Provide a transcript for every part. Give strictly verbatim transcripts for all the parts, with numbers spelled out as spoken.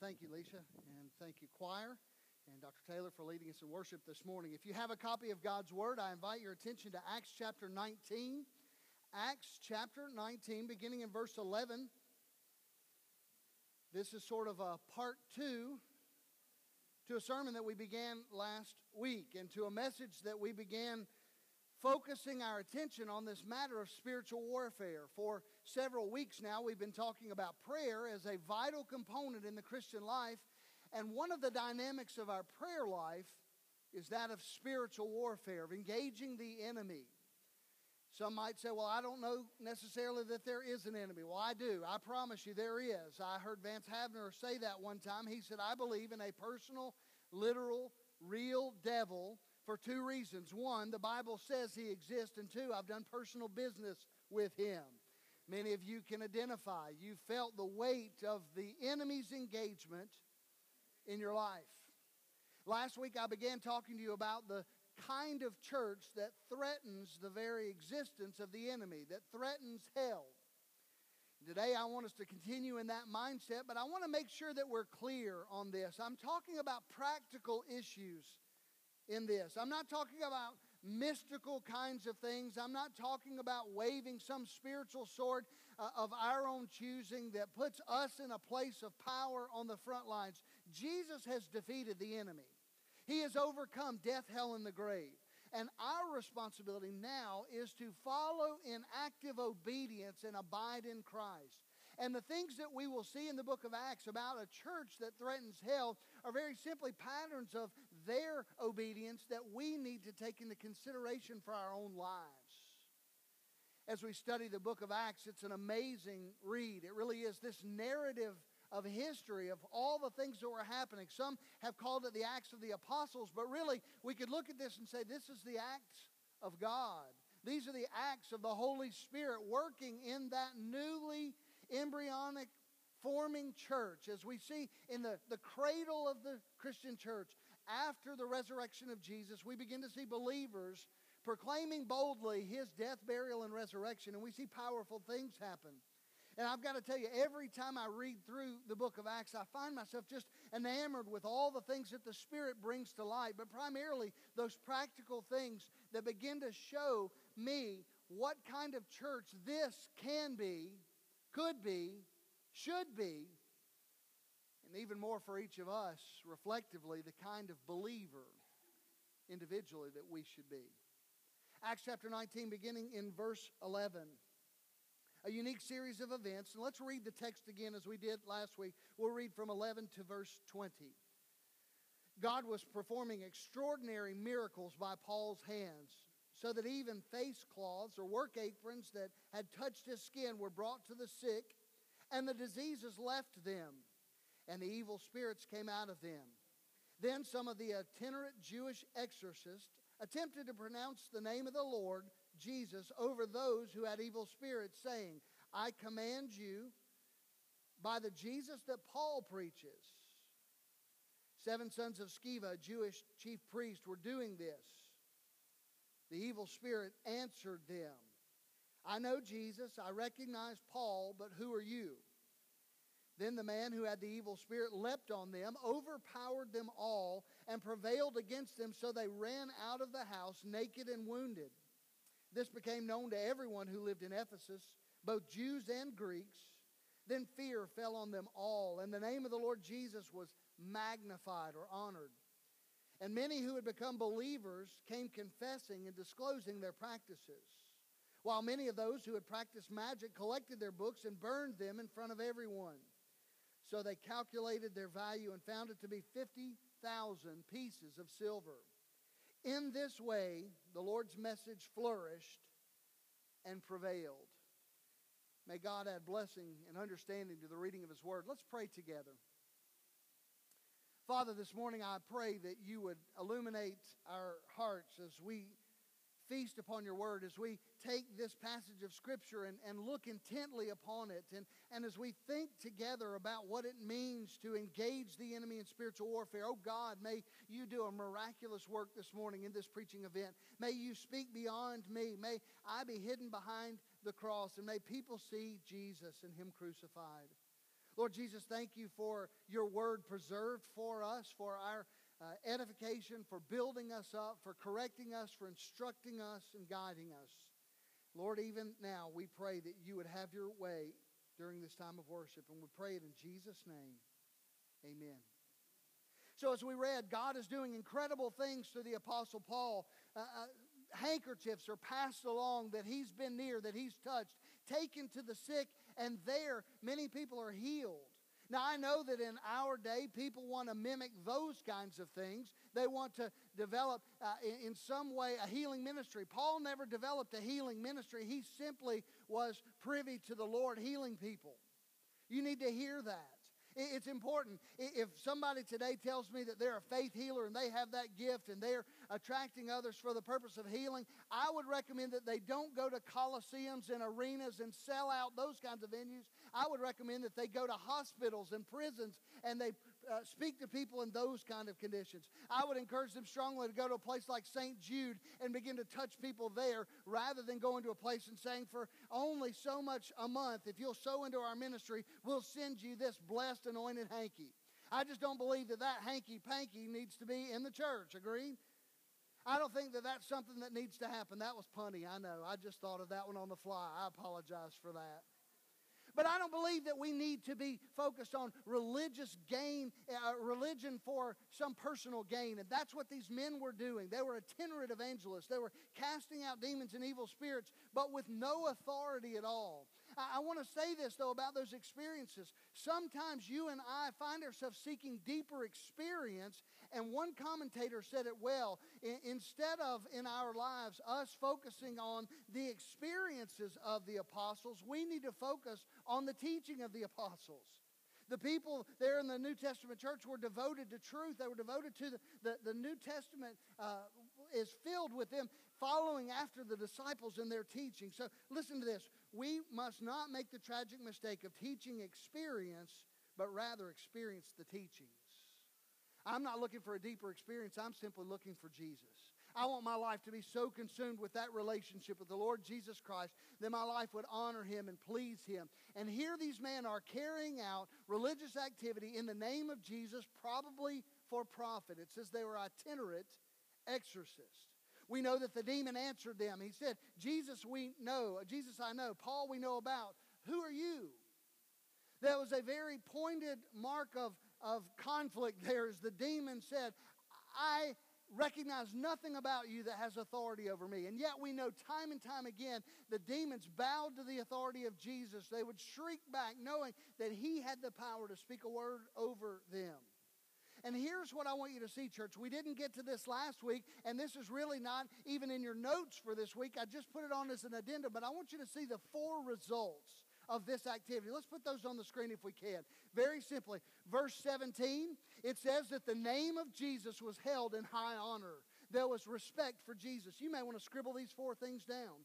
Thank you, Leisha, and thank you, choir, and Doctor Taylor for leading us in worship this morning. If you have a copy of God's Word, I invite your attention to Acts chapter nineteen. Acts chapter nineteen, beginning in verse eleven. This is sort of a part two to a sermon that we began last week and to a message that we began focusing our attention on this matter of spiritual warfare. For several weeks now, we've been talking about prayer as a vital component in the Christian life. And one of the dynamics of our prayer life is that of spiritual warfare, of engaging the enemy. Some might say, well, I don't know necessarily that there is an enemy. Well, I do. I promise you there is. I heard Vance Havner say that one time. He said, I believe in a personal, literal, real devil for two reasons. One, the Bible says he exists, and two, I've done personal business with him. Many of you can identify. You felt the weight of the enemy's engagement in your life. Last week I began talking to you about the kind of church that threatens the very existence of the enemy, that threatens hell. Today I want us to continue in that mindset, but I want to make sure that we're clear on this. I'm talking about practical issues in this. I'm not talking about mystical kinds of things. I'm not talking about waving some spiritual sword uh, of our own choosing that puts us in a place of power on the front lines. Jesus has defeated the enemy. He has overcome death, hell, and the grave. And our responsibility now is to follow in active obedience and abide in Christ. And the things that we will see in the book of Acts about a church that threatens hell are very simply patterns of their obedience that we need to take into consideration for our own lives. As we study the book of Acts, it's an amazing read. It really is this narrative of history of all the things that were happening. Some have called it the Acts of the Apostles, but really we could look at this and say this is the acts of God. These are the acts of the Holy Spirit working in that newly embryonic forming church, as we see in the, the cradle of the Christian church. After the resurrection of Jesus, we begin to see believers proclaiming boldly his death, burial, and resurrection, and we see powerful things happen. And I've got to tell you, every time I read through the book of Acts, I find myself just enamored with all the things that the Spirit brings to light, but primarily those practical things that begin to show me what kind of church this can be, could be, should be, and even more for each of us, reflectively, the kind of believer individually that we should be. Acts chapter nineteen, beginning in verse eleven. A unique series of events. And let's read the text again as we did last week. We'll read from eleven to verse twenty. God was performing extraordinary miracles by Paul's hands, so that even face cloths or work aprons that had touched his skin were brought to the sick, and the diseases left them, and the evil spirits came out of them. Then some of the itinerant Jewish exorcists attempted to pronounce the name of the Lord Jesus over those who had evil spirits, saying, I command you by the Jesus that Paul preaches. Seven sons of Sceva, a Jewish chief priest, were doing this. The evil spirit answered them, I know Jesus, I recognize Paul, but who are you? Then the man who had the evil spirit leapt on them, overpowered them all, and prevailed against them, so they ran out of the house naked and wounded. This became known to everyone who lived in Ephesus, both Jews and Greeks. Then fear fell on them all, and the name of the Lord Jesus was magnified or honored. And many who had become believers came confessing and disclosing their practices, while many of those who had practiced magic collected their books and burned them in front of everyone. So they calculated their value and found it to be fifty thousand pieces of silver. In this way, the Lord's message flourished and prevailed. May God add blessing and understanding to the reading of His Word. Let's pray together. Father, this morning I pray that you would illuminate our hearts as we feast upon your word, as we take this passage of Scripture and, and look intently upon it, and, and as we think together about what it means to engage the enemy in spiritual warfare. Oh God, may you do a miraculous work this morning in this preaching event. May you speak beyond me. May I be hidden behind the cross, and may people see Jesus and Him crucified. Lord Jesus, thank you for your word preserved for us, for our uh, edification, for building us up, for correcting us, for instructing us and guiding us. Lord, even now we pray that you would have your way during this time of worship, and we pray it in Jesus' name. Amen. So as we read, God is doing incredible things through the Apostle Paul. Uh, uh, handkerchiefs are passed along that he's been near, that he's touched, taken to the sick, and there many people are healed. Now, I know that in our day, people want to mimic those kinds of things. They want to develop, uh, in some way, a healing ministry. Paul never developed a healing ministry. He simply was privy to the Lord healing people. You need to hear that. It's important. If somebody today tells me that they're a faith healer and they have that gift and they're attracting others for the purpose of healing, I would recommend that they don't go to coliseums and arenas and sell out those kinds of venues. I would recommend that they go to hospitals and prisons and they uh, speak to people in those kind of conditions. I would encourage them strongly to go to a place like Saint Jude and begin to touch people there rather than going to a place and saying, for only so much a month, if you'll sow into our ministry, we'll send you this blessed anointed hanky. I just don't believe that that hanky-panky needs to be in the church. Agreed? I don't think that that's something that needs to happen. That was punny, I know. I just thought of that one on the fly. I apologize for that. But I don't believe that we need to be focused on religious gain, uh, religion for some personal gain. And that's what these men were doing. They were itinerant evangelists. They were casting out demons and evil spirits, but with no authority at all. I, I want to say this, though, about those experiences. Sometimes you and I find ourselves seeking deeper experience, and one commentator said it well. In- instead of, in our lives, us focusing on the experiences of the apostles, we need to focus on the teaching of the apostles. The people there in the New Testament church were devoted to truth. They were devoted to the, the, the New Testament uh, is filled with them following after the disciples in their teaching. So listen to this. We must not make the tragic mistake of teaching experience, but rather experience the teachings. I'm not looking for a deeper experience. I'm simply looking for Jesus. I want my life to be so consumed with that relationship with the Lord Jesus Christ that my life would honor Him and please Him. And here these men are carrying out religious activity in the name of Jesus, probably for profit. It says they were itinerant exorcists. We know that the demon answered them. He said, Jesus we know, Jesus I know, Paul we know about. Who are you? That was a very pointed mark of, of conflict there as the demon said, I recognize nothing about you that has authority over me. And yet we know time and time again the demons bowed to the authority of Jesus. They would shriek back knowing that He had the power to speak a word over them. And here's what I want you to see, church. We didn't get to this last week, and this is really not even in your notes for this week. I just put it on as an addendum, but I want you to see the four results of this activity. Let's put those on the screen if we can. Very simply, verse seventeen, it says that the name of Jesus was held in high honor. There was respect for Jesus. You may want to scribble these four things down.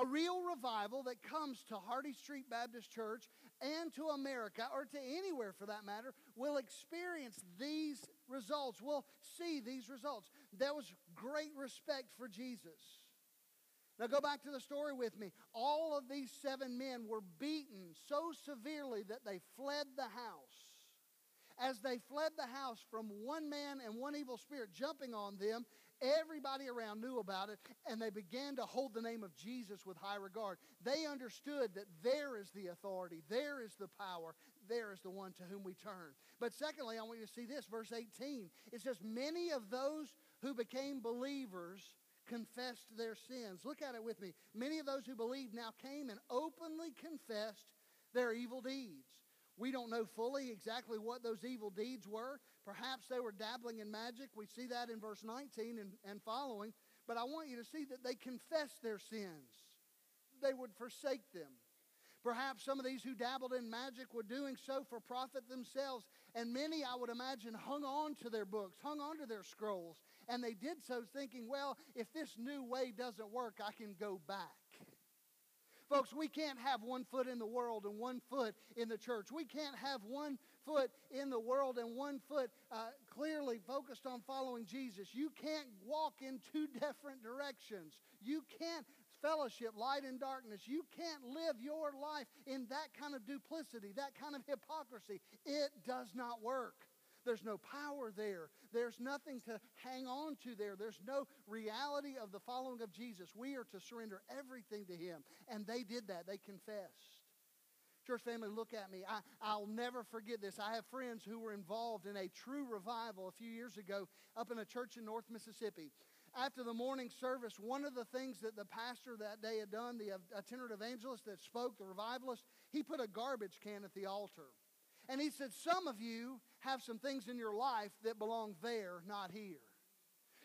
A real revival that comes to Hardy Street Baptist Church and to America, or to anywhere for that matter, will experience these results. We'll see these results. There was great respect for Jesus. Now go back to the story with me. All of these seven men were beaten so severely that they fled the house. As they fled the house from one man and one evil spirit jumping on them, everybody around knew about it, and they began to hold the name of Jesus with high regard. They understood that there is the authority, there is the power, there is the one to whom we turn. But secondly, I want you to see this, verse eighteen. It says, many of those who became believers confessed their sins. Look at it with me. Many of those who believed now came and openly confessed their evil deeds. We don't know fully exactly what those evil deeds were. Perhaps they were dabbling in magic. We see that in verse nineteen and, and following. But I want you to see that they confessed their sins. They would forsake them. Perhaps some of these who dabbled in magic were doing so for profit themselves. And many, I would imagine, hung on to their books, hung on to their scrolls. And they did so thinking, well, if this new way doesn't work, I can go back. Folks, we can't have one foot in the world and one foot in the church. We can't have one foot in the world and one foot uh, clearly focused on following Jesus. You can't walk in two different directions. You can't fellowship, light and darkness. You can't live your life in that kind of duplicity, that kind of hypocrisy. It does not work. There's no power there. There's nothing to hang on to there. There's no reality of the following of Jesus. We are to surrender everything to him. And they did that. They confessed. Church family, look at me. I, I'll never forget this. I have friends who were involved in a true revival a few years ago up in a church in North Mississippi. After the morning service, one of the things that the pastor that day had done, the itinerant evangelist that spoke, the revivalist, he put a garbage can at the altar. And he said, some of you have some things in your life that belong there, not here.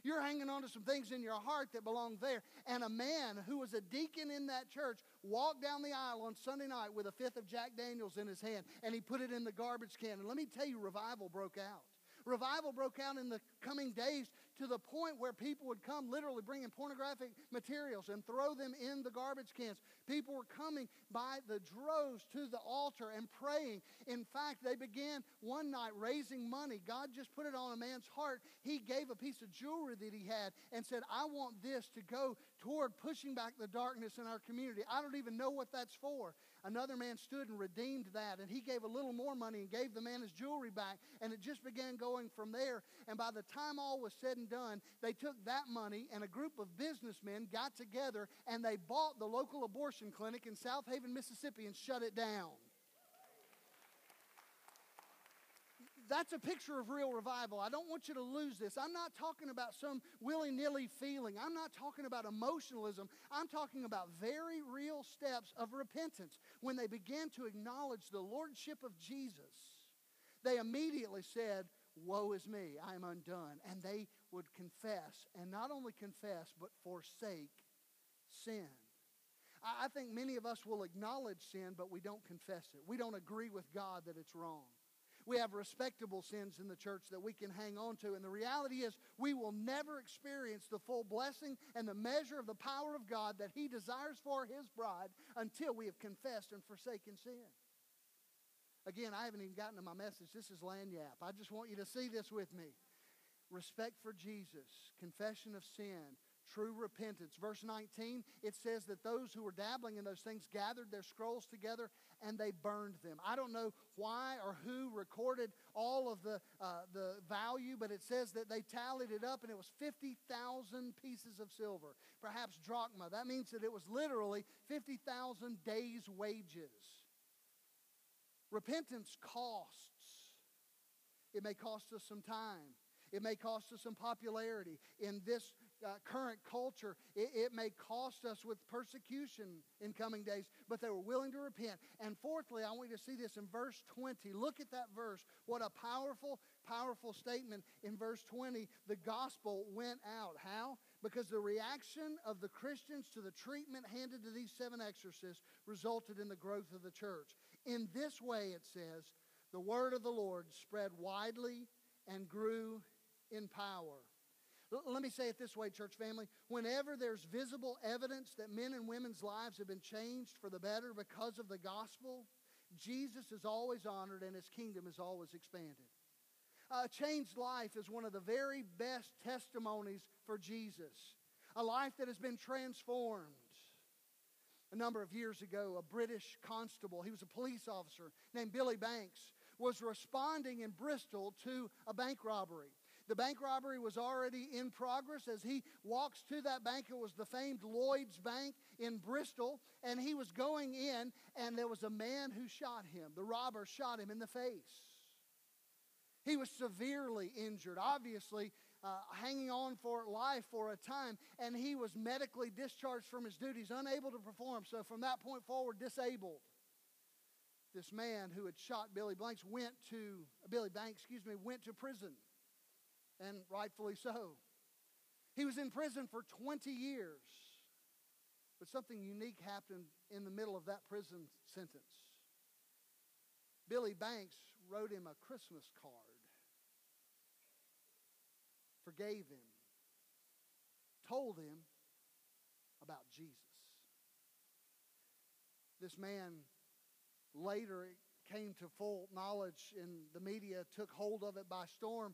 You're hanging on to some things in your heart that belong there. And a man who was a deacon in that church walked down the aisle on Sunday night with a fifth of Jack Daniels in his hand, and he put it in the garbage can. And let me tell you, revival broke out. Revival broke out in the coming days to the point where people would come literally bringing pornographic materials and throw them in the garbage cans. People were coming by the droves to the altar and praying. In fact, they began one night raising money. God just put it on a man's heart. He gave a piece of jewelry that he had and said, I want this to go toward pushing back the darkness in our community. I don't even know what that's for. Another man stood and redeemed that, and he gave a little more money and gave the man his jewelry back, and it just began going from there. And by the time all was said and done, they took that money and a group of businessmen got together and they bought the local abortion clinic in Southaven, Mississippi, and shut it down. That's a picture of real revival. I don't want you to lose this. I'm not talking about some willy-nilly feeling. I'm not talking about emotionalism. I'm talking about very real steps of repentance. When they began to acknowledge the lordship of Jesus, they immediately said, woe is me, I am undone. And they would confess, and not only confess, but forsake sin. I think many of us will acknowledge sin, but we don't confess it. We don't agree with God that it's wrong. We have respectable sins in the church that we can hang on to. And the reality is we will never experience the full blessing and the measure of the power of God that he desires for his bride until we have confessed and forsaken sin. Again, I haven't even gotten to my message. This is Lanyap. I just want you to see this with me. Respect for Jesus, confession of sin, true repentance. Verse nineteen, it says that those who were dabbling in those things gathered their scrolls together and they burned them. I don't know why or who recorded all of the, uh, the value, but it says that they tallied it up and it was fifty thousand pieces of silver, perhaps drachma. That means that it was literally fifty thousand days' wages. Repentance costs. It may cost us some time. It may cost us some popularity. In this uh, current culture, it, it may cost us with persecution in coming days, but they were willing to repent. And fourthly, I want you to see this in verse twenty. Look at that verse. What a powerful, powerful statement in verse twenty. The gospel went out. How? Because the reaction of the Christians to the treatment handed to these seven exorcists resulted in the growth of the church. In this way, it says, the word of the Lord spread widely and grew in power. L- let me say it this way, church family. Whenever there's visible evidence that men and women's lives have been changed for the better because of the gospel, Jesus is always honored and his kingdom is always expanded. A changed life is one of the very best testimonies for Jesus. A life that has been transformed. A number of years ago, a British constable, he was a police officer named Billy Banks, was responding in Bristol to a bank robbery. The bank robbery was already in progress. As he walks to that bank, it was the famed Lloyd's Bank in Bristol, and he was going in, and there was a man who shot him. The robber shot him in the face. He was severely injured, obviously uh, hanging on for life for a time, and he was medically discharged from his duties, unable to perform, so from that point forward, disabled. This man who had shot Billy Banks went to, Billy Banks, excuse me, went to prison, and rightfully so. He was in prison for twenty years, but something unique happened in the middle of that prison sentence. Billy Banks wrote him a Christmas card, forgave him, told him about Jesus. This man later came to full knowledge, and the media took hold of it by storm,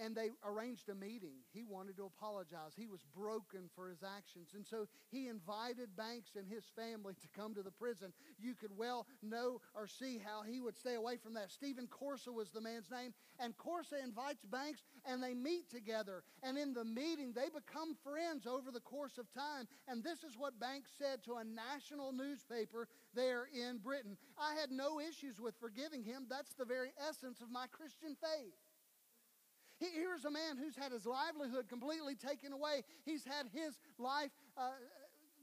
and they arranged a meeting. He wanted to apologize. He was broken for his actions. And so he invited Banks and his family to come to the prison. You could well know or see how he would stay away from that. Stephen Corsa was the man's name. And Corsa invites Banks, and they meet together. And in the meeting, they become friends over the course of time. And this is what Banks said to a national newspaper there in Britain. I had no issues with forgiving him. That's the very essence of my Christian faith. Here's a man who's had his livelihood completely taken away. He's had his life, uh,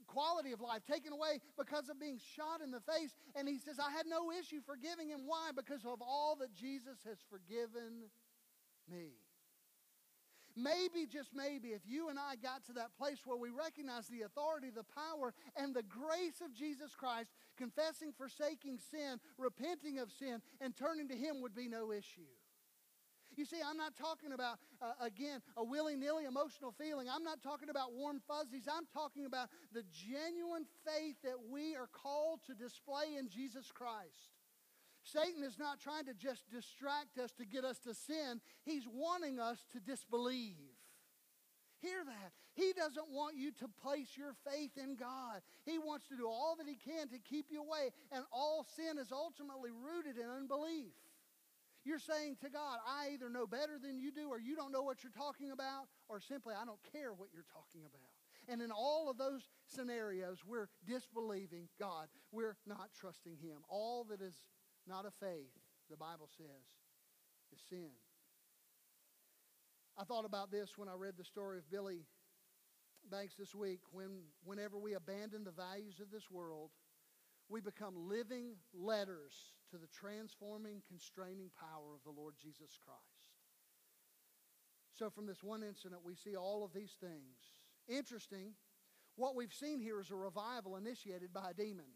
quality of life taken away because of being shot in the face. And he says, I had no issue forgiving him. Why? Because of all that Jesus has forgiven me. Maybe, just maybe, if you and I got to that place where we recognize the authority, the power, and the grace of Jesus Christ, confessing, forsaking sin, repenting of sin, and turning to Him would be no issue. You see, I'm not talking about, uh, again, a willy-nilly emotional feeling. I'm not talking about warm fuzzies. I'm talking about the genuine faith that we are called to display in Jesus Christ. Satan is not trying to just distract us to get us to sin. He's wanting us to disbelieve. Hear that. He doesn't want you to place your faith in God. He wants to do all that he can to keep you away. And all sin is ultimately rooted in unbelief. You're saying to God, I either know better than you do, or you don't know what you're talking about, or simply I don't care what you're talking about. And in all of those scenarios, we're disbelieving God. We're not trusting Him. All that is not of faith, the Bible says, is sin. I thought about this when I read the story of Billy Banks this week. When, whenever we abandon the values of this world, we become living letters to the transforming, constraining power of the Lord Jesus Christ. So from this one incident, we see all of these things. Interesting, what we've seen here is a revival initiated by a demon.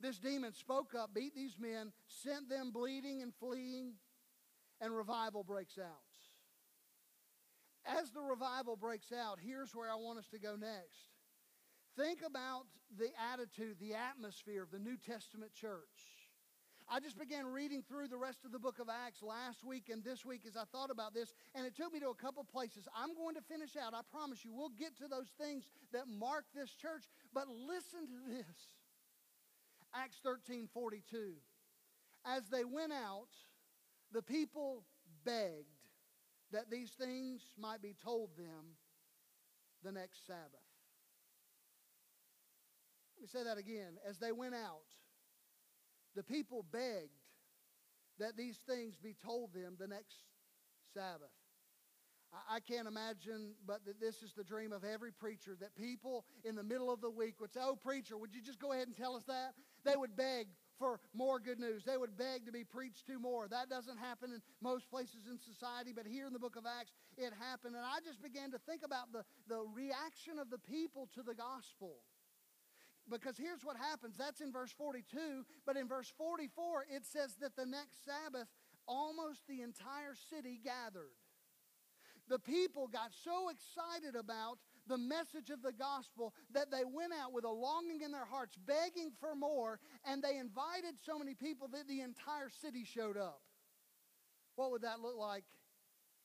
This demon spoke up, beat these men, sent them bleeding and fleeing, and revival breaks out. As the revival breaks out, here's where I want us to go next. Think about the attitude, the atmosphere of the New Testament church. I just began reading through the rest of the book of Acts last week and this week as I thought about this, and it took me to a couple places. I'm going to finish out. I promise you, we'll get to those things that mark this church, but listen to this. Acts thirteen forty-two. As they went out, the people begged that these things might be told them the next Sabbath. Let me say that again. As they went out, the people begged that these things be told them the next Sabbath. I can't imagine, but that this is the dream of every preacher, that people in the middle of the week would say, oh, preacher, would you just go ahead and tell us that? They would beg for more good news. They would beg to be preached to more. That doesn't happen in most places in society, but here in the book of Acts, it happened. And I just began to think about the, the reaction of the people to the gospel. Because here's what happens. That's in verse forty-two. But in verse forty-four, it says that the next Sabbath, almost the entire city gathered. The people got so excited about the message of the gospel that they went out with a longing in their hearts, begging for more, and they invited so many people that the entire city showed up. What would that look like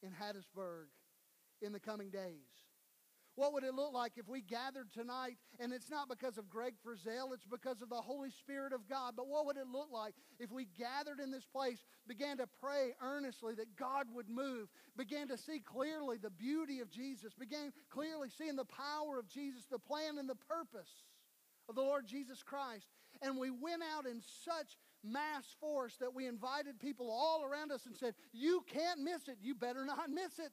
in Hattiesburg in the coming days? What would it look like if we gathered tonight, and it's not because of Greg Frizzell, it's because of the Holy Spirit of God, but what would it look like if we gathered in this place, began to pray earnestly that God would move, began to see clearly the beauty of Jesus, began clearly seeing the power of Jesus, the plan and the purpose of the Lord Jesus Christ, and we went out in such mass force that we invited people all around us and said, you can't miss it, you better not miss it.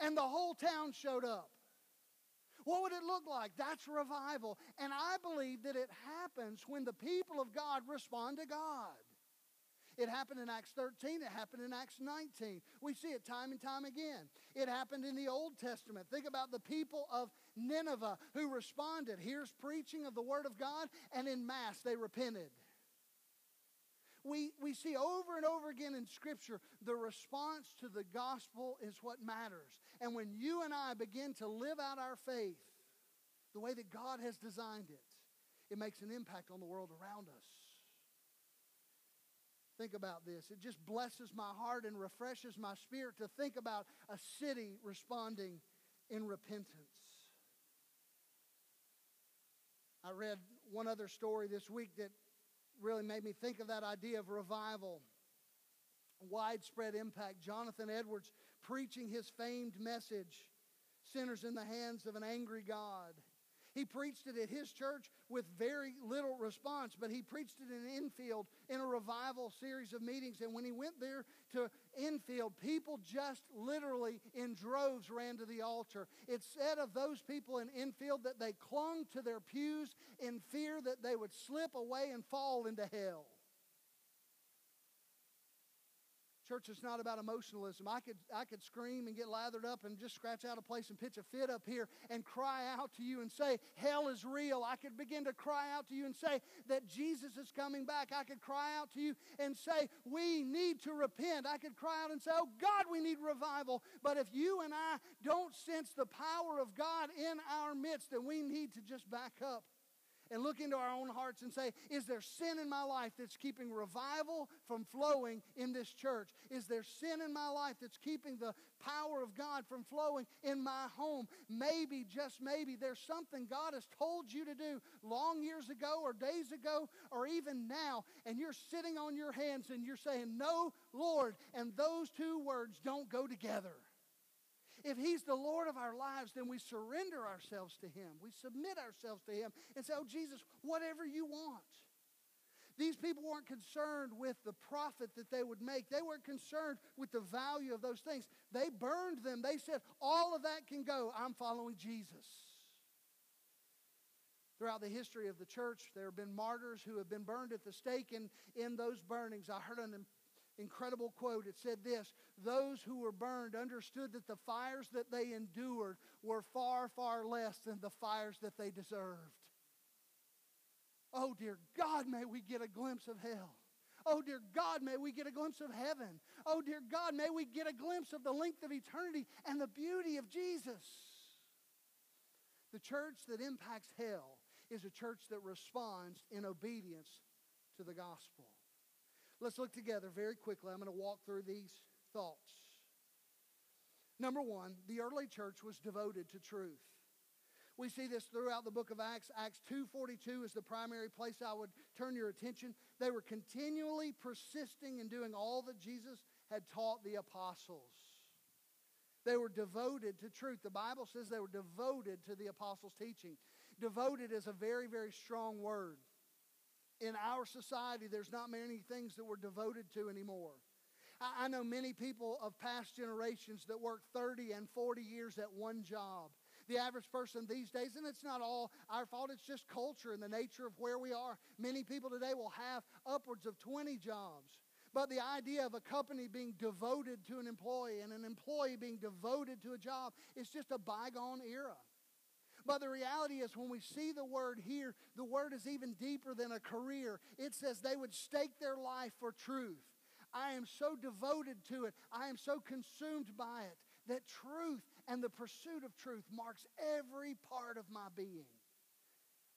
And the whole town showed up. What would it look like? That's revival. And I believe that it happens when the people of God respond to God. It happened in Acts thirteen. It happened in Acts nineteen. We see it time and time again. It happened in the Old Testament. Think about the people of Nineveh who responded. Here's preaching of the Word of God, and in mass they repented. We, we see over and over again in Scripture, the response to the gospel is what matters. And when you and I begin to live out our faith the way that God has designed it, it makes an impact on the world around us. Think about this. It just blesses my heart and refreshes my spirit to think about a city responding in repentance. I read one other story this week that really made me think of that idea of revival. Widespread impact. Jonathan Edwards preaching his famed message, Sinners in the Hands of an Angry God. He preached it at his church with very little response, but he preached it in Enfield in a revival series of meetings. And when he went there to Enfield, people just literally in droves ran to the altar. It said of those people in Enfield that they clung to their pews in fear that they would slip away and fall into hell. Church is not about emotionalism. I could, I could scream and get lathered up and just scratch out a place and pitch a fit up here and cry out to you and say, hell is real. I could begin to cry out to you and say that Jesus is coming back. I could cry out to you and say, we need to repent. I could cry out and say, oh God, we need revival. But if you and I don't sense the power of God in our midst, then we need to just back up and look into our own hearts and say, is there sin in my life that's keeping revival from flowing in this church? Is there sin in my life that's keeping the power of God from flowing in my home? Maybe, just maybe, there's something God has told you to do long years ago or days ago or even now, and you're sitting on your hands and you're saying, no, Lord, and those two words don't go together. If He's the Lord of our lives, then we surrender ourselves to Him. We submit ourselves to Him and say, oh, Jesus, whatever you want. These people weren't concerned with the profit that they would make. They weren't concerned with the value of those things. They burned them. They said, all of that can go. I'm following Jesus. Throughout the history of the church, there have been martyrs who have been burned at the stake in, in those burnings. I heard an incredible quote. It said this: those who were burned understood that the fires that they endured were far, far less than the fires that they deserved. Oh dear God, may we get a glimpse of hell. Oh dear God, may we get a glimpse of heaven. Oh dear God, may we get a glimpse of the length of eternity and the beauty of Jesus. The church that impacts hell is a church that responds in obedience to the gospel. Let's look together very quickly. I'm going to walk through these thoughts. Number one, the early church was devoted to truth. We see this throughout the book of Acts. Acts two forty-two is the primary place I would turn your attention. They were continually persisting in doing all that Jesus had taught the apostles. They were devoted to truth. The Bible says they were devoted to the apostles' teaching. Devoted is a very, very strong word. In our society, there's not many things that we're devoted to anymore. I, I know many people of past generations that work thirty and forty years at one job. The average person these days, and it's not all our fault, it's just culture and the nature of where we are. Many people today will have upwards of twenty jobs. But the idea of a company being devoted to an employee and an employee being devoted to a job is just a bygone era. But the reality is, when we see the word here, the word is even deeper than a career. It says they would stake their life for truth. I am so devoted to it. I am so consumed by it that truth and the pursuit of truth marks every part of my being.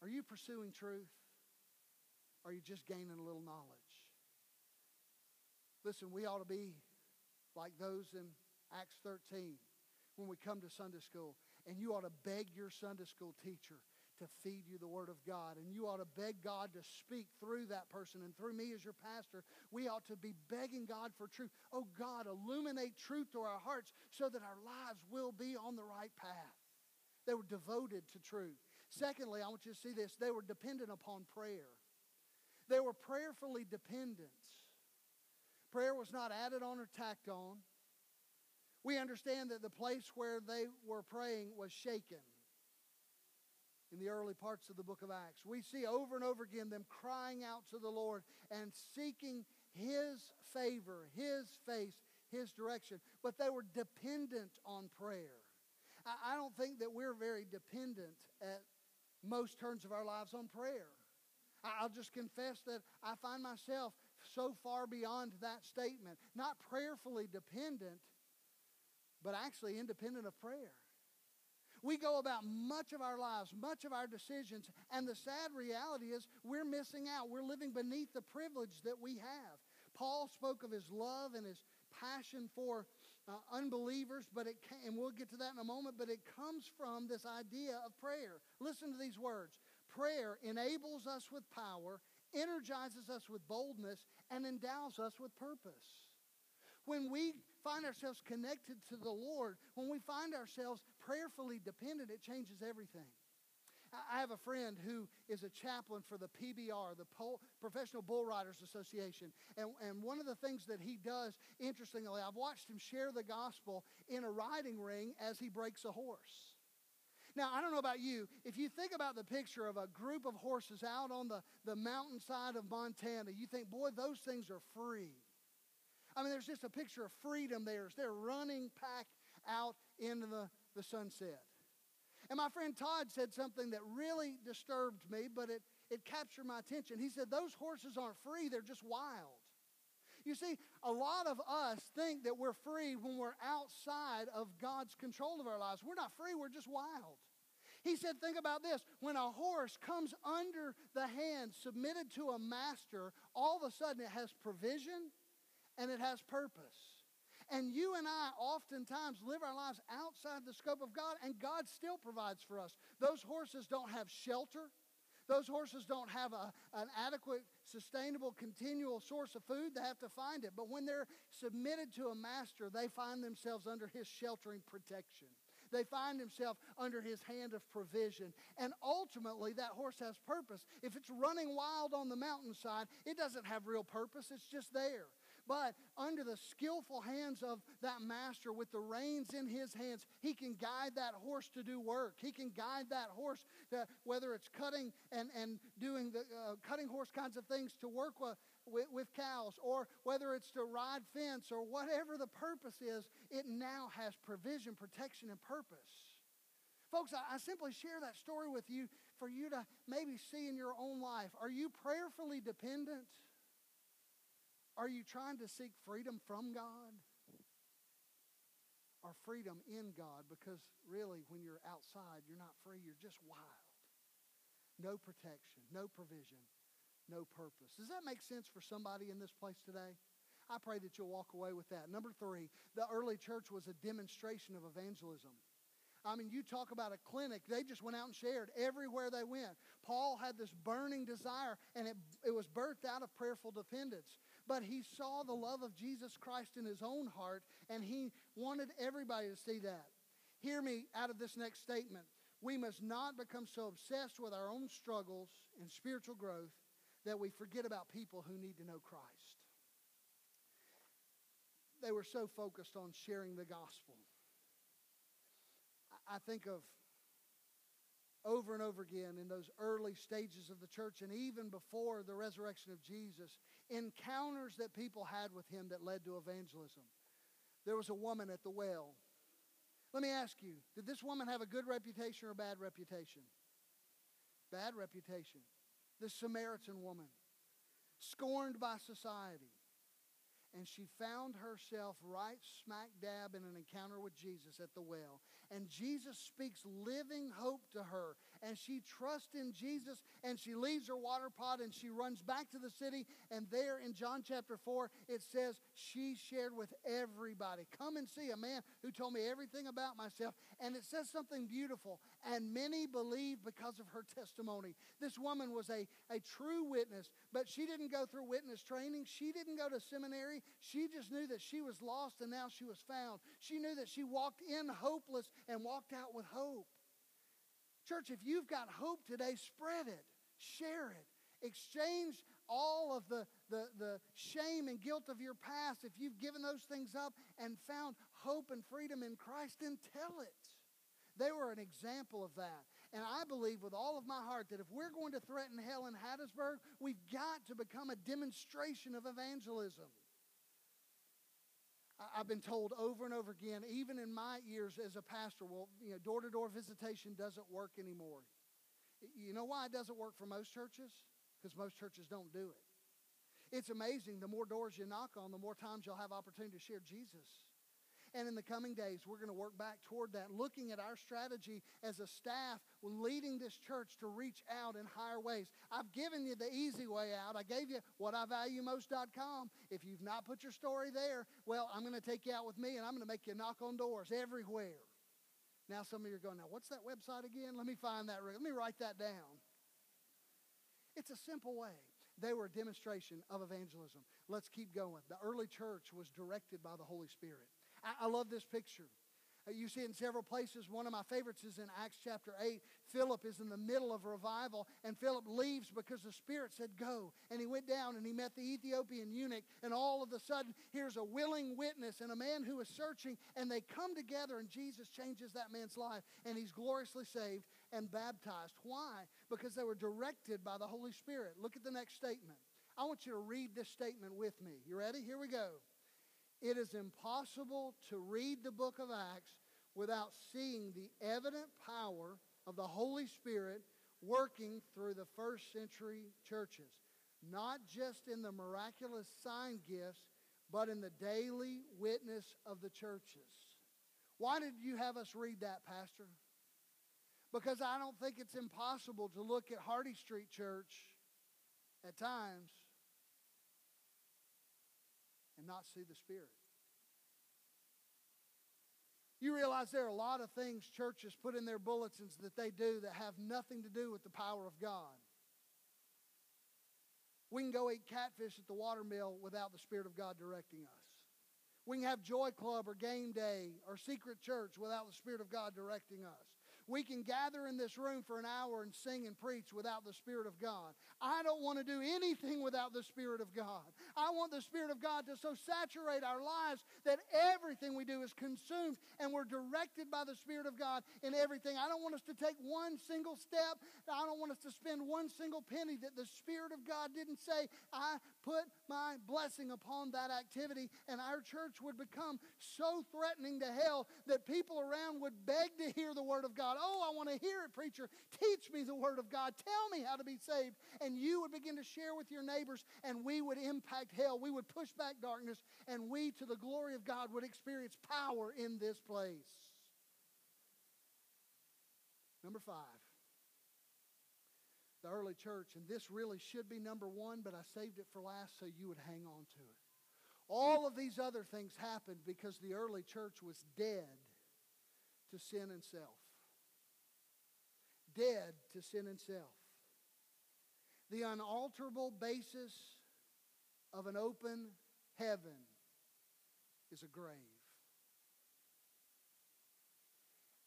Are you pursuing truth? Or are you just gaining a little knowledge? Listen, we ought to be like those in Acts thirteen when we come to Sunday school. And you ought to beg your Sunday school teacher to feed you the Word of God. And you ought to beg God to speak through that person. And through me as your pastor, we ought to be begging God for truth. Oh God, illuminate truth to our hearts so that our lives will be on the right path. They were devoted to truth. Secondly, I want you to see this. They were dependent upon prayer. They were prayerfully dependent. Prayer was not added on or tacked on. We understand that the place where they were praying was shaken in the early parts of the book of Acts. We see over and over again them crying out to the Lord and seeking His favor, His face, His direction. But they were dependent on prayer. I don't think that we're very dependent at most turns of our lives on prayer. I'll just confess that I find myself so far beyond that statement. Not prayerfully dependent, but actually independent of prayer. We go about much of our lives, much of our decisions, and the sad reality is we're missing out. We're living beneath the privilege that we have. Paul spoke of his love and his passion for uh, unbelievers, but it can, and we'll get to that in a moment, but it comes from this idea of prayer. Listen to these words. Prayer enables us with power, energizes us with boldness, and endows us with purpose. When we find ourselves connected to the Lord, when we find ourselves prayerfully dependent, it changes everything. I have a friend who is a chaplain for the P B R, the Pol- Professional Bull Riders Association. And, and one of the things that he does, interestingly, I've watched him share the gospel in a riding ring as he breaks a horse. Now, I don't know about you. If you think about the picture of a group of horses out on the, the mountainside of Montana, you think, boy, those things are free. I mean, there's just a picture of freedom there. They're running pack out into the, the sunset. And my friend Todd said something that really disturbed me, but it, it captured my attention. He said, those horses aren't free, they're just wild. You see, a lot of us think that we're free when we're outside of God's control of our lives. We're not free, we're just wild. He said, think about this. When a horse comes under the hand, submitted to a master, all of a sudden it has provision and it has purpose. And you and I oftentimes live our lives outside the scope of God, and God still provides for us. Those horses don't have shelter. Those horses don't have a, an adequate, sustainable, continual source of food. They have to find it. But when they're submitted to a master, they find themselves under his sheltering protection. They find themselves under his hand of provision. And ultimately, that horse has purpose. If it's running wild on the mountainside, it doesn't have real purpose. It's just there. But under the skillful hands of that master, with the reins in his hands, he can guide that horse to do work. He can guide that horse to, whether it's cutting and, and doing the uh, cutting horse kinds of things to work with, with, with cows, or whether it's to ride fence, or whatever the purpose is, it now has provision, protection, and purpose. Folks, I, I simply share that story with you for you to maybe see in your own life. Are you prayerfully dependent? Are you trying to seek freedom from God or freedom in God? Because really, when you're outside, you're not free. You're just wild. No protection, no provision, no purpose. Does that make sense for somebody in this place today? I pray that you'll walk away with that. Number three, the early church was a demonstration of evangelism. I mean, you talk about a clinic. They just went out and shared everywhere they went. Paul had this burning desire, and it, it was birthed out of prayerful dependence. But he saw the love of Jesus Christ in his own heart, and he wanted everybody to see that. Hear me out of this next statement. We must not become so obsessed with our own struggles and spiritual growth that we forget about people who need to know Christ. They were so focused on sharing the gospel. I think of over and over again in those early stages of the church, and even before the resurrection of Jesus, encounters that people had with him that led to evangelism. There was a woman at the well. Let me ask you, did this woman have a good reputation or a bad reputation? Bad reputation. This Samaritan woman, scorned by society. And she found herself right smack dab in an encounter with Jesus at the well. And Jesus speaks living hope to her. And she trusts in Jesus, and she leaves her water pot and she runs back to the city. And there in John chapter four, it says she shared with everybody. Come and see a man who told me everything about myself. And it says something beautiful. And many believed because of her testimony. This woman was a, a true witness, but she didn't go through witness training. She didn't go to seminary. She just knew that she was lost and now she was found. She knew that she walked in hopeless and walked out with hope. Church, if you've got hope today, spread it, share it. Exchange all of the, the, the shame and guilt of your past. If you've given those things up and found hope and freedom in Christ, then tell it. They were an example of that. And I believe with all of my heart that if we're going to threaten hell in Hattiesburg, we've got to become a demonstration of evangelism. I've been told over and over again, even in my years as a pastor, well, you know, door-to-door visitation doesn't work anymore. You know why it doesn't work for most churches? Because most churches don't do it. It's amazing. The more doors you knock on, the more times you'll have opportunity to share Jesus. And in the coming days, we're going to work back toward that, looking at our strategy as a staff leading this church to reach out in higher ways. I've given you the easy way out. I gave you what I value most dot com. If you've not put your story there, well, I'm going to take you out with me, and I'm going to make you knock on doors everywhere. Now some of you are going, now what's that website again? Let me find that. Let me write that down. It's a simple way. They were a demonstration of evangelism. Let's keep going. The early church was directed by the Holy Spirit. I, I love this picture. You see it in several places. One of my favorites is in Acts chapter eight. Philip is in the middle of revival, and Philip leaves because the Spirit said go. And he went down and he met the Ethiopian eunuch, and all of a sudden here's a willing witness and a man who is searching, and they come together and Jesus changes that man's life, and he's gloriously saved and baptized. Why? Because they were directed by the Holy Spirit. Look at the next statement. I want you to read this statement with me. You ready? Here we go. It is impossible to read the book of Acts without seeing the evident power of the Holy Spirit working through the first century churches, not just in the miraculous sign gifts, but in the daily witness of the churches. Why did you have us read that, Pastor? Because I don't think it's impossible to look at Hardy Street Church at times and not see the Spirit. You realize there are a lot of things churches put in their bulletins that they do that have nothing to do with the power of God. We can go eat catfish at the watermill without the Spirit of God directing us. We can have Joy Club or Game Day or Secret Church without the Spirit of God directing us. We can gather in this room for an hour and sing and preach without the Spirit of God. I don't want to do anything without the Spirit of God. I want the Spirit of God to so saturate our lives that everything we do is consumed and we're directed by the Spirit of God in everything. I don't want us to take one single step. I don't want us to spend one single penny that the Spirit of God didn't say, I put my blessing upon that activity, and our church would become so threatening to hell that people around would beg to hear the Word of God. Oh, I want to hear it, preacher. Teach me the Word of God. Tell me how to be saved. And you would begin to share with your neighbors, and we would impact hell. We would push back darkness, and we, to the glory of God, would experience power in this place. Number five, the early church, and this really should be number one, but I saved it for last so you would hang on to it. All of these other things happened because the early church was dead to sin and self. Dead to sin and self. The unalterable basis of an open heaven is a grave.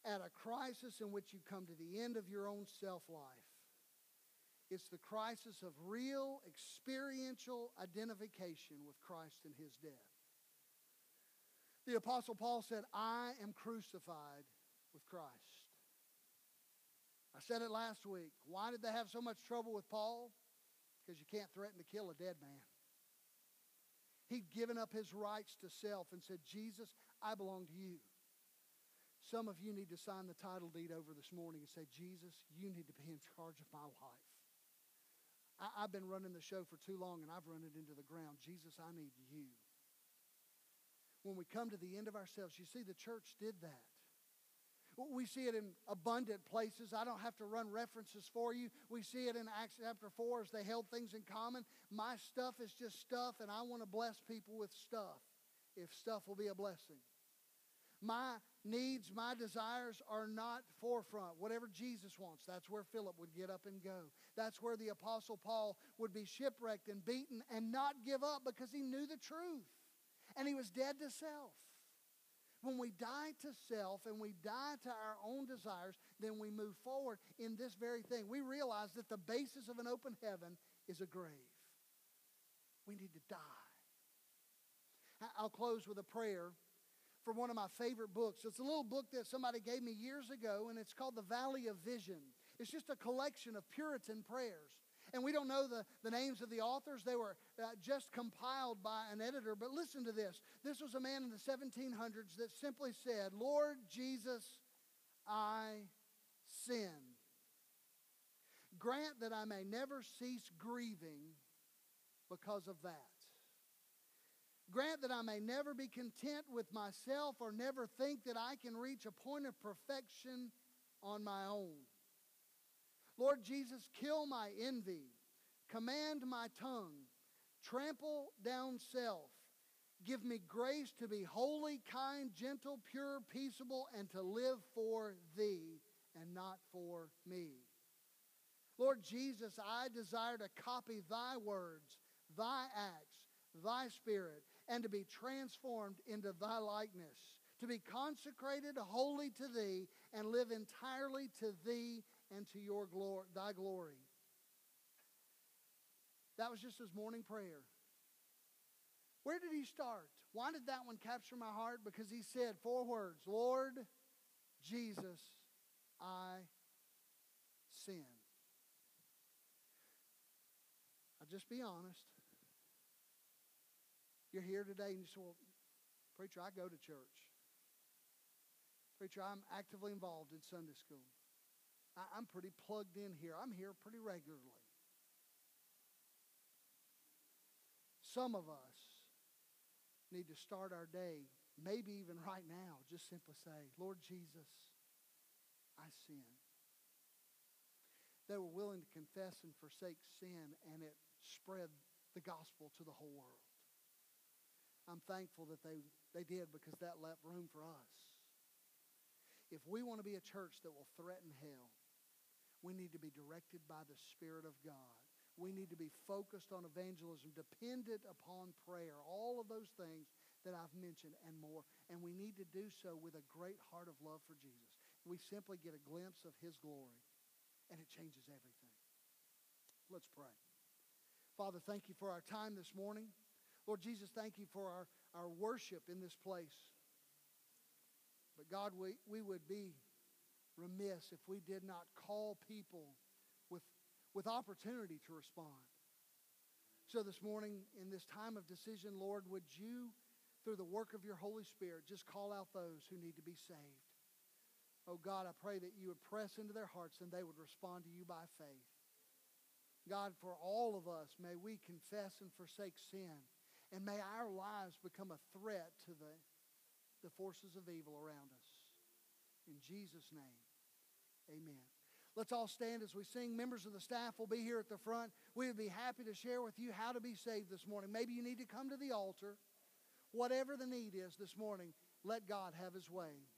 At a crisis in which you come to the end of your own self-life, it's the crisis of real, experiential identification with Christ and His death. The Apostle Paul said, I am crucified with Christ. I said it last week. Why did they have so much trouble with Paul? Because you can't threaten to kill a dead man. He'd given up his rights to self and said, Jesus, I belong to you. Some of you need to sign the title deed over this morning and say, Jesus, you need to be in charge of my life. I've been running the show for too long, and I've run it into the ground. Jesus, I need you. When we come to the end of ourselves, you see, the church did that. We see it in abundant places. I don't have to run references for you. We see it in Acts chapter four as they held things in common. My stuff is just stuff, and I want to bless people with stuff, if stuff will be a blessing. My needs, my desires are not forefront. Whatever Jesus wants, that's where Philip would get up and go. That's where the Apostle Paul would be shipwrecked and beaten and not give up because he knew the truth. And he was dead to self. When we die to self and we die to our own desires, then we move forward in this very thing. We realize that the basis of an open heaven is a grave. We need to die. I'll close with a prayer from one of my favorite books. It's a little book that somebody gave me years ago, and it's called The Valley of Vision. It's just a collection of Puritan prayers. And we don't know the, the names of the authors. They were uh, just compiled by an editor. But listen to this. This was a man in the seventeen hundreds that simply said, Lord Jesus, I sin. Grant that I may never cease grieving because of that. Grant that I may never be content with myself or never think that I can reach a point of perfection on my own. Lord Jesus, kill my envy, command my tongue, trample down self. Give me grace to be holy, kind, gentle, pure, peaceable, and to live for Thee and not for me. Lord Jesus, I desire to copy Thy words, Thy acts, Thy Spirit, and to be transformed into Thy likeness, to be consecrated wholly to Thee and live entirely to Thee and to your glory, Thy glory. That was just his morning prayer. Where did he start? Why did that one capture my heart? Because he said four words, Lord Jesus, I sin. I'll just be honest. You're here today and you say, well, preacher, I go to church. Preacher, I'm actively involved in Sunday school. I, I'm pretty plugged in here. I'm here pretty regularly. Some of us need to start our day, maybe even right now, just simply say, Lord Jesus, I sin. They were willing to confess and forsake sin, and it spread the gospel to the whole world. I'm thankful that they, they did, because that left room for us. If we want to be a church that will threaten hell, we need to be directed by the Spirit of God. We need to be focused on evangelism, dependent upon prayer, all of those things that I've mentioned and more. And we need to do so with a great heart of love for Jesus. We simply get a glimpse of His glory, and it changes everything. Let's pray. Father, thank you for our time this morning. Lord Jesus, thank you for our, our worship in this place. But God, we, we would be remiss if we did not call people with with opportunity to respond. So this morning, in this time of decision, Lord, would you, through the work of your Holy Spirit, just call out those who need to be saved. Oh God, I pray that you would press into their hearts and they would respond to you by faith. God, for all of us, may we confess and forsake sin, and may our lives become a threat to the, the forces of evil around us. In Jesus' name, amen. Let's all stand as we sing. Members of the staff will be here at the front. We would be happy to share with you how to be saved this morning. Maybe you need to come to the altar. Whatever the need is this morning, let God have His way.